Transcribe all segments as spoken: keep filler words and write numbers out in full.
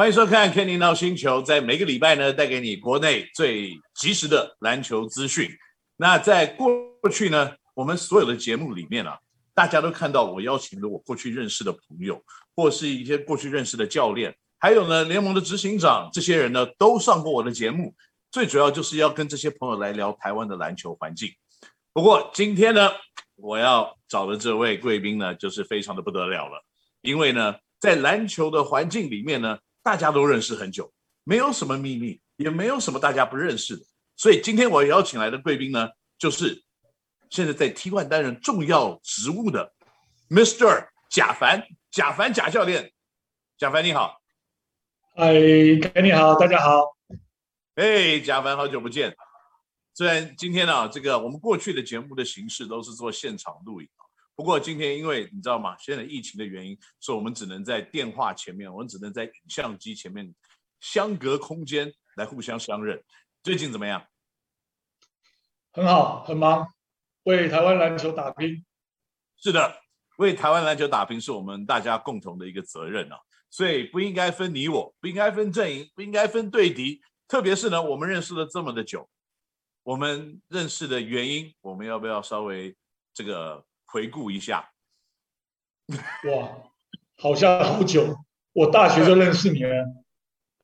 欢迎收看《Kenny闹星球》，在每个礼拜呢，带给你国内最及时的篮球资讯。那在过去呢，我们所有的节目里面啊，大家都看到我邀请了我过去认识的朋友，或是一些过去认识的教练，还有呢联盟的执行长，这些人呢都上过我的节目。最主要就是要跟这些朋友来聊台湾的篮球环境。不过今天呢，我要找的这位贵宾呢，就是非常的不得了了，因为呢，在篮球的环境里面呢，大家都认识很久，没有什么秘密，也没有什么大家不认识的。所以今天我邀请来的贵宾呢，就是现在在 T 一 担任重要职务的 Mister 贾凡，贾凡贾教练。贾凡你好。嗨，你好，大家好。哎，贾凡好久不见。虽然今天啊，这个我们过去的节目的形式都是做现场录影，不过今天因为你知道吗，现在疫情的原因，所以我们只能在电话前面，我们只能在影像机前面相隔空间来互相相认。最近怎么样？很好，很忙，为台湾篮球打拼。是的，为台湾篮球打拼是我们大家共同的一个责任啊，所以不应该分你我，不应该分阵营，不应该分对敌。特别是呢，我们认识了这么的久，我们认识的原因，我们要不要稍微这个回顾一下？哇，好像好久，我大学就认识你了。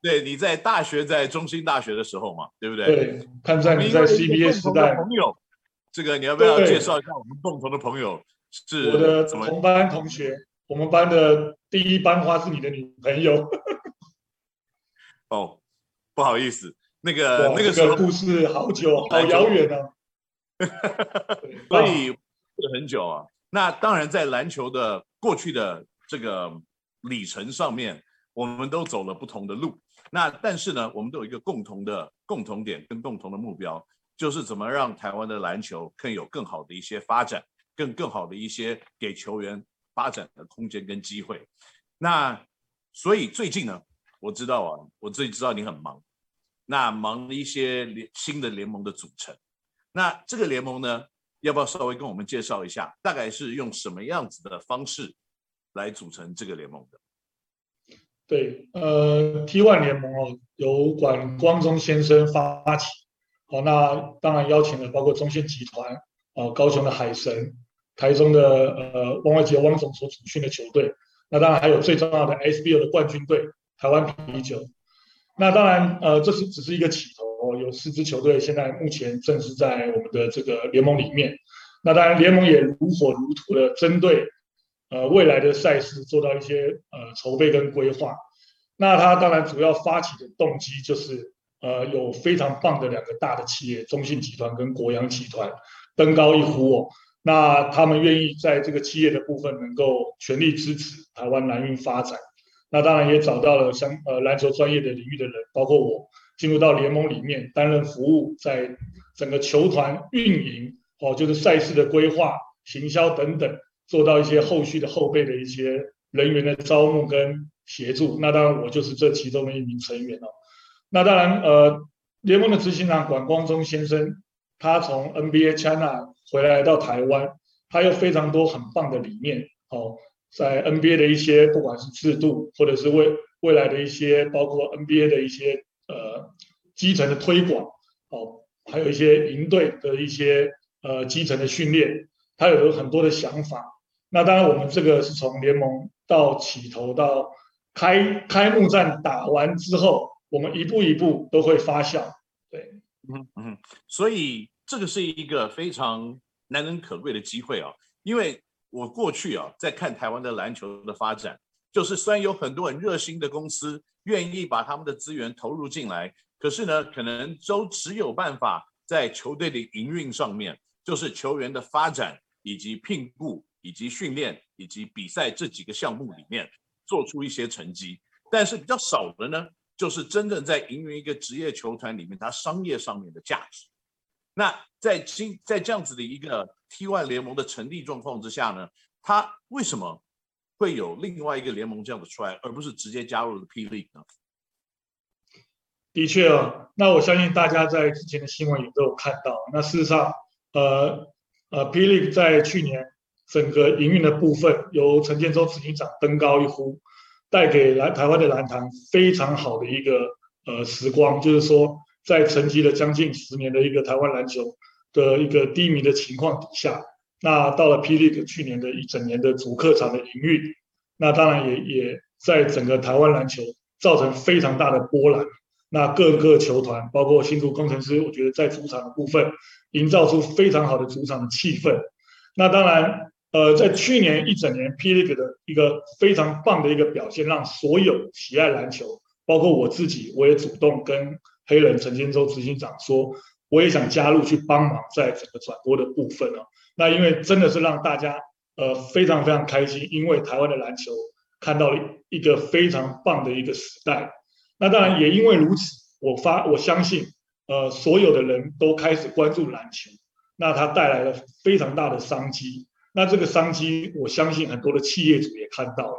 对，你在大学，在中兴大学的时候嘛，对不对？对，看在你在 C B A 时代。朋友，这个你要不要介绍一下我们共同的朋友？是我的同班同学，我们班的第一班花是你的女朋友。哦，不好意思。那个那个时候、这个、故事好久好遥远啊，所以很久啊。那当然，在篮球的过去的这个里程上面，我们都走了不同的路。那但是呢，我们都有一个共同的共同点跟共同的目标，就是怎么让台湾的篮球更有更好的一些发展，更更好的一些给球员发展的空间跟机会。那所以最近呢，我知道啊，我自己知道你很忙。那忙了一些新的联盟的组成，那这个联盟呢，要不要稍微跟我们介绍一下，大概是用什么样子的方式来组成这个联盟的？对，呃 T 一 联盟、哦、由管光中先生发起，好，那当然邀请了包括中信集团、呃、高雄的海神、台中的呃汪外杰汪总所主训的球队，那当然还有最重要的 S B O 的冠军队台湾啤酒。那当然，呃，这是只是一个起头，有四支球队现在目前正是在我们的这个联盟里面。那当然，联盟也如火如荼的针对呃未来的赛事做到一些呃筹备跟规划。那它当然主要发起的动机就是，呃，有非常棒的两个大的企业，中信集团跟国洋集团登高一呼哦。那他们愿意在这个企业的部分能够全力支持台湾篮运发展。那当然也找到了相呃篮球专业的领域的人，包括我进入到联盟里面担任服务，在整个球团运营哦，就是赛事的规划、行销等等，做到一些后续的后备的一些人员的招募跟协助。那当然我就是这其中的一名成员哦。那当然呃联盟的执行长管光中先生，他从 N B A China 回来到台湾，他有非常多很棒的理念哦。在 N B A 的一些不管是制度，或者是 未, 未来的一些包括 N B A 的一些呃基层的推广、哦、还有一些营队的一些呃基层的训练，他有很多的想法。那当然我们这个是从联盟到起头到 开, 开幕战打完之后，我们一步一步都会发酵。对，嗯嗯，所以这个是一个非常难能可贵的机会啊，因为我过去啊，在看台湾的篮球的发展，就是虽然有很多很热心的公司愿意把他们的资源投入进来，可是呢，可能都只有办法在球队的营运上面，就是球员的发展以及聘雇以及训练以及比赛这几个项目里面做出一些成绩，但是比较少的呢，就是真正在营运一个职业球团里面它商业上面的价值。那在这样子的一个 T 一 联盟的成立状况之下呢，它为什么会有另外一个联盟这样子出来，而不是直接加入了 P. LEAGUE+ 呢？的确哦，那我相信大家在之前的新闻也都有看到。那事实上，呃呃 ，P. LEAGUE+ 在去年整个营运的部分由陈建州执行长登高一呼，带给来台湾的篮坛非常好的一个呃时光，就是说在沉寂了将近十年的一个台湾篮球的一个低迷的情况底下，那到了 P. LEAGUE+ 去年的一整年的主客场的营运，那当然也也在整个台湾篮球造成非常大的波澜。那各个球团，包括新竹工程师，我觉得在主场的部分营造出非常好的主场的气氛。那当然，呃，在去年一整年 P. LEAGUE+ 的一个非常棒的一个表现，让所有喜爱篮球，包括我自己，我也主动跟黑人陈建州执行长说，我也想加入去帮忙在整个转播的部分哦。那因为真的是让大家呃非常非常开心，因为台湾的篮球看到了一个非常棒的一个时代。那当然也因为如此，我发我相信，呃，所有的人都开始关注篮球，那它带来了非常大的商机。那这个商机，我相信很多的企业主也看到了。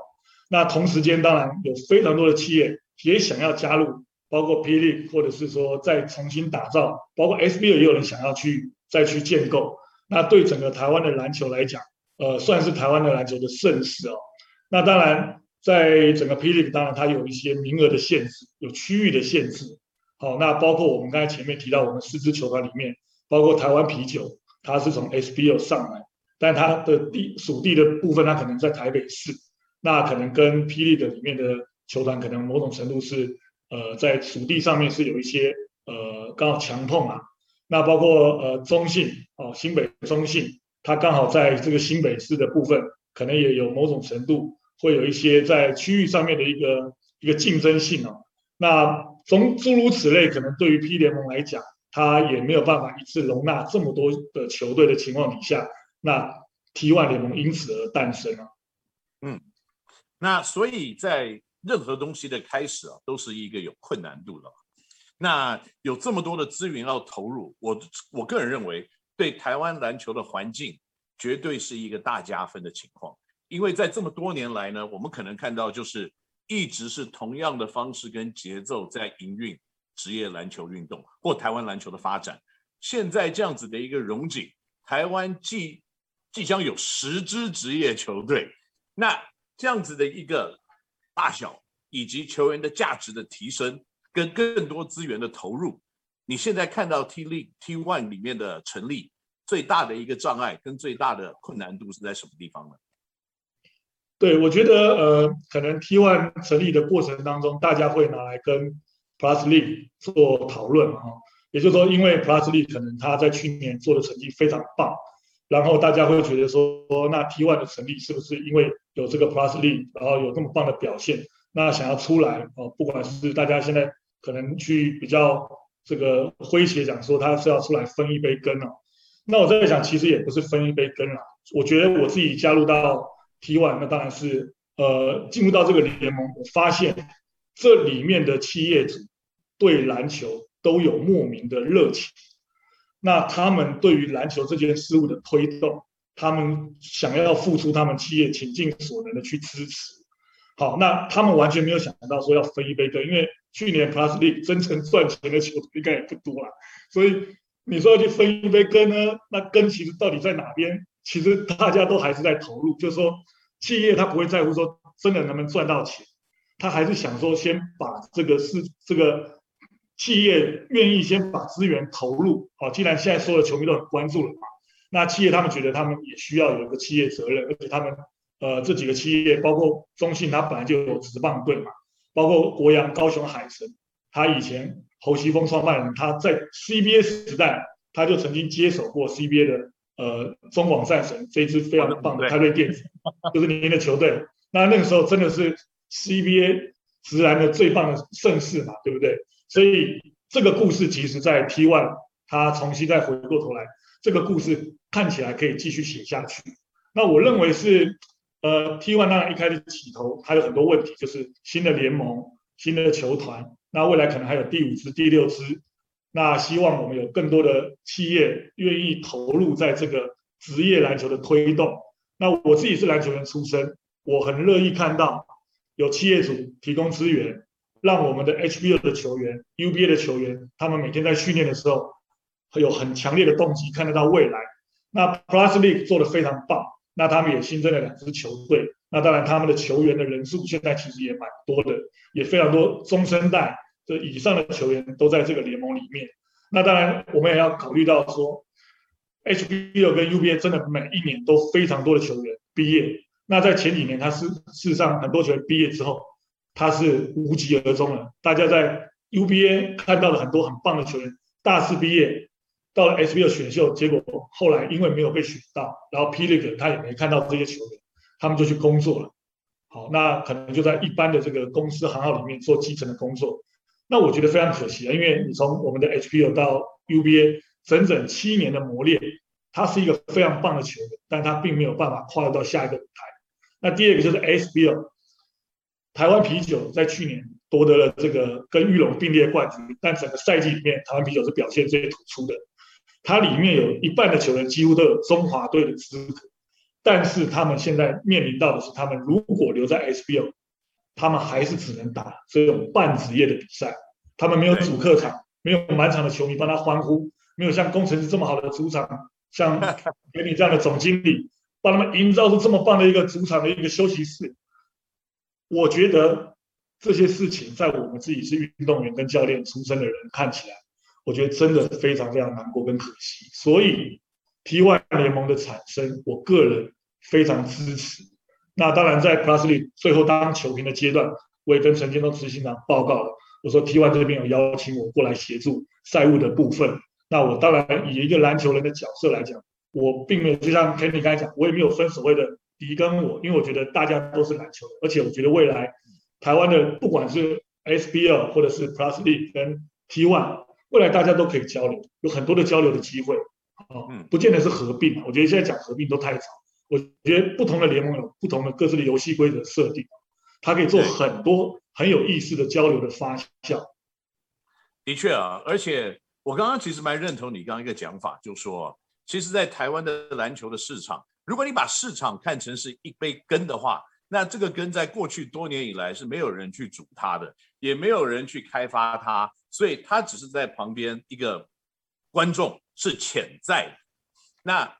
那同时间，当然有非常多的企业也想要加入，包括 P. LEAGUE+， 或者是说再重新打造，包括 S B O 也有人想要去再去建构。那对整个台湾的篮球来讲，呃，算是台湾的篮球的盛世哦。那当然，在整个 P. LEAGUE+， 当然它有一些名额的限制，有区域的限制。好，那包括我们刚才前面提到，我们四支球团里面，包括台湾啤酒，它是从 S B O 上来，但它的地属地的部分，它可能在台北市，那可能跟 P. LEAGUE+ 里面的球团，可能某种程度是，呃，在属地上面是有一些呃刚好强碰啊。那包括呃中信哦，新北中信，它刚好在这个新北市的部分，可能也有某种程度，会有一些在区域上面的一个一个竞争性哦，那从诸如此类，可能对于 P 联盟来讲，它也没有办法一次容纳这么多的球队的情况底下，那 T 一 联盟因此而诞生了。嗯，那所以在任何东西的开始啊，都是一个有困难度的。那有这么多的资源要投入，我我个人认为，对台湾篮球的环境绝对是一个大加分的情况。因为在这么多年来呢，我们可能看到就是一直是同样的方式跟节奏在营运职业篮球运动或台湾篮球的发展。现在这样子的一个荣景，台湾即即将有十支职业球队，那这样子的一个大小以及球员的价值的提升跟更多资源的投入，你现在看到 T League T 一 里面的成立，最大的一个障碍跟最大的困难度是在什么地方呢？对，我觉得呃，可能 T 一 成立的过程当中，大家会拿来跟 plus 三 做讨论啊，也就是说，因为 plus 三 可能他在去年做的成绩非常棒，然后大家会觉得说，那 T 一 的成立是不是因为有这个 plus 三， 然后有这么棒的表现，那想要出来哦，不管是大家现在可能去比较这个诙谐讲说他是要出来分一杯羹哦，那我在想其实也不是分一杯羹啦，我觉得我自己加入到T 一， 那当然是呃进入到这个联盟，我发现这里面的企业主对篮球都有莫名的热情，那他们对于篮球这件事物的推动，他们想要付出他们企业倾尽所能的去支持。好，那他们完全没有想到说要分一杯羹，因为去年 P. LEAGUE+ 真正赚钱的球队应该也不多啦，所以你说要去分一杯羹呢，那羹其实到底在哪边？其实大家都还是在投入，就是说企业他不会在乎说真的能不能赚到钱，他还是想说先把这个是这个企业愿意先把资源投入。好，既然现在所有球迷都很关注了嘛，那企业他们觉得他们也需要有一个企业责任，而且他们呃这几个企业，包括中信他本来就有职棒队嘛，包括国阳高雄海神，他以前侯锡峰创办人，他在 C B A 时代他就曾经接手过 C B A 的。呃，中广战神这一支非常棒的开瑞电子，就是您的球队。那那个时候真的是 C B A 直男的最棒的盛世嘛，对不对？所以这个故事其实在 T 一， 它重新再回过头来，这个故事看起来可以继续写下去。那我认为是，呃 ，T 一 当然一开始起头它有很多问题，就是新的联盟、新的球团，那未来可能还有第五支、第六支。那希望我们有更多的企业愿意投入在这个职业篮球的推动。那我自己是篮球员出身，我很乐意看到有企业主提供资源，让我们的 H B L 的球员、U B A 的球员，他们每天在训练的时候有很强烈的动机，看得到未来。那 plus 三 做得非常棒，那他们也新增了两支球队，那当然，他们的球员的人数现在其实也蛮多的，也非常多中生代的以上的球员都在这个联盟里面。那当然，我们也要考虑到说 ，H B L 跟 U B A 真的每一年都非常多的球员毕业。那在前几年，他是事实上很多球员毕业之后，他是无疾而终了。大家在 U B A 看到了很多很棒的球员，大四毕业到了 S B O 选秀，结果后来因为没有被选到，然后 P. LEAGUE+ 他也没看到这些球员，他们就去工作了。好，那可能就在一般的这个公司行号里面做基层的工作。那我觉得非常可惜啊，因为你从我们的 H B L 到 U B A 整整七年的磨练，他是一个非常棒的球员，但他并没有办法跨到下一个舞台。那第二个就是 S B L， 台湾啤酒在去年夺得了这个跟裕隆并列冠军，但整个赛季里面，台湾啤酒是表现最突出的。它里面有一半的球员几乎都有中华队的资格，但是他们现在面临到的是，他们如果留在 S B O， 他们还是只能打这种半职业的比赛，他们没有主客场，没有满场的球迷帮他欢呼，没有像工程师这么好的主场，像给你这样的总经理帮他们营造出这么棒的一个主场的一个休息室。我觉得这些事情在我们自己是运动员跟教练出身的人看起来，我觉得真的非常非常难过跟可惜。所以 T 一 联盟的产生，我个人非常支持。那当然在 plus 三 最后当球评的阶段，我也跟陈建东执行长报告了，我说 T 一 这边有邀请我过来协助赛务的部分。那我当然以一个篮球人的角色来讲，我并没有就像 Kenny 刚才讲，我也没有分所谓的敌跟我，因为我觉得大家都是篮球人，而且我觉得未来台湾的不管是 S B L 或者是 plus 三 跟 T 一，未来大家都可以交流，有很多的交流的机会，哦、不见得是合并。我觉得现在讲合并都太早。我觉得不同的联盟有不同的各自的游戏规则设定，它可以做很多很有意思的交流的发酵。的确啊，而且我刚刚其实蛮认同你刚刚一个讲法，就是说，其实在台湾的篮球的市场，如果你把市场看成是一杯羹的话，那这个羹在过去多年以来是没有人去煮它的，也没有人去开发它，所以它只是在旁边一个观众，是潜在的。那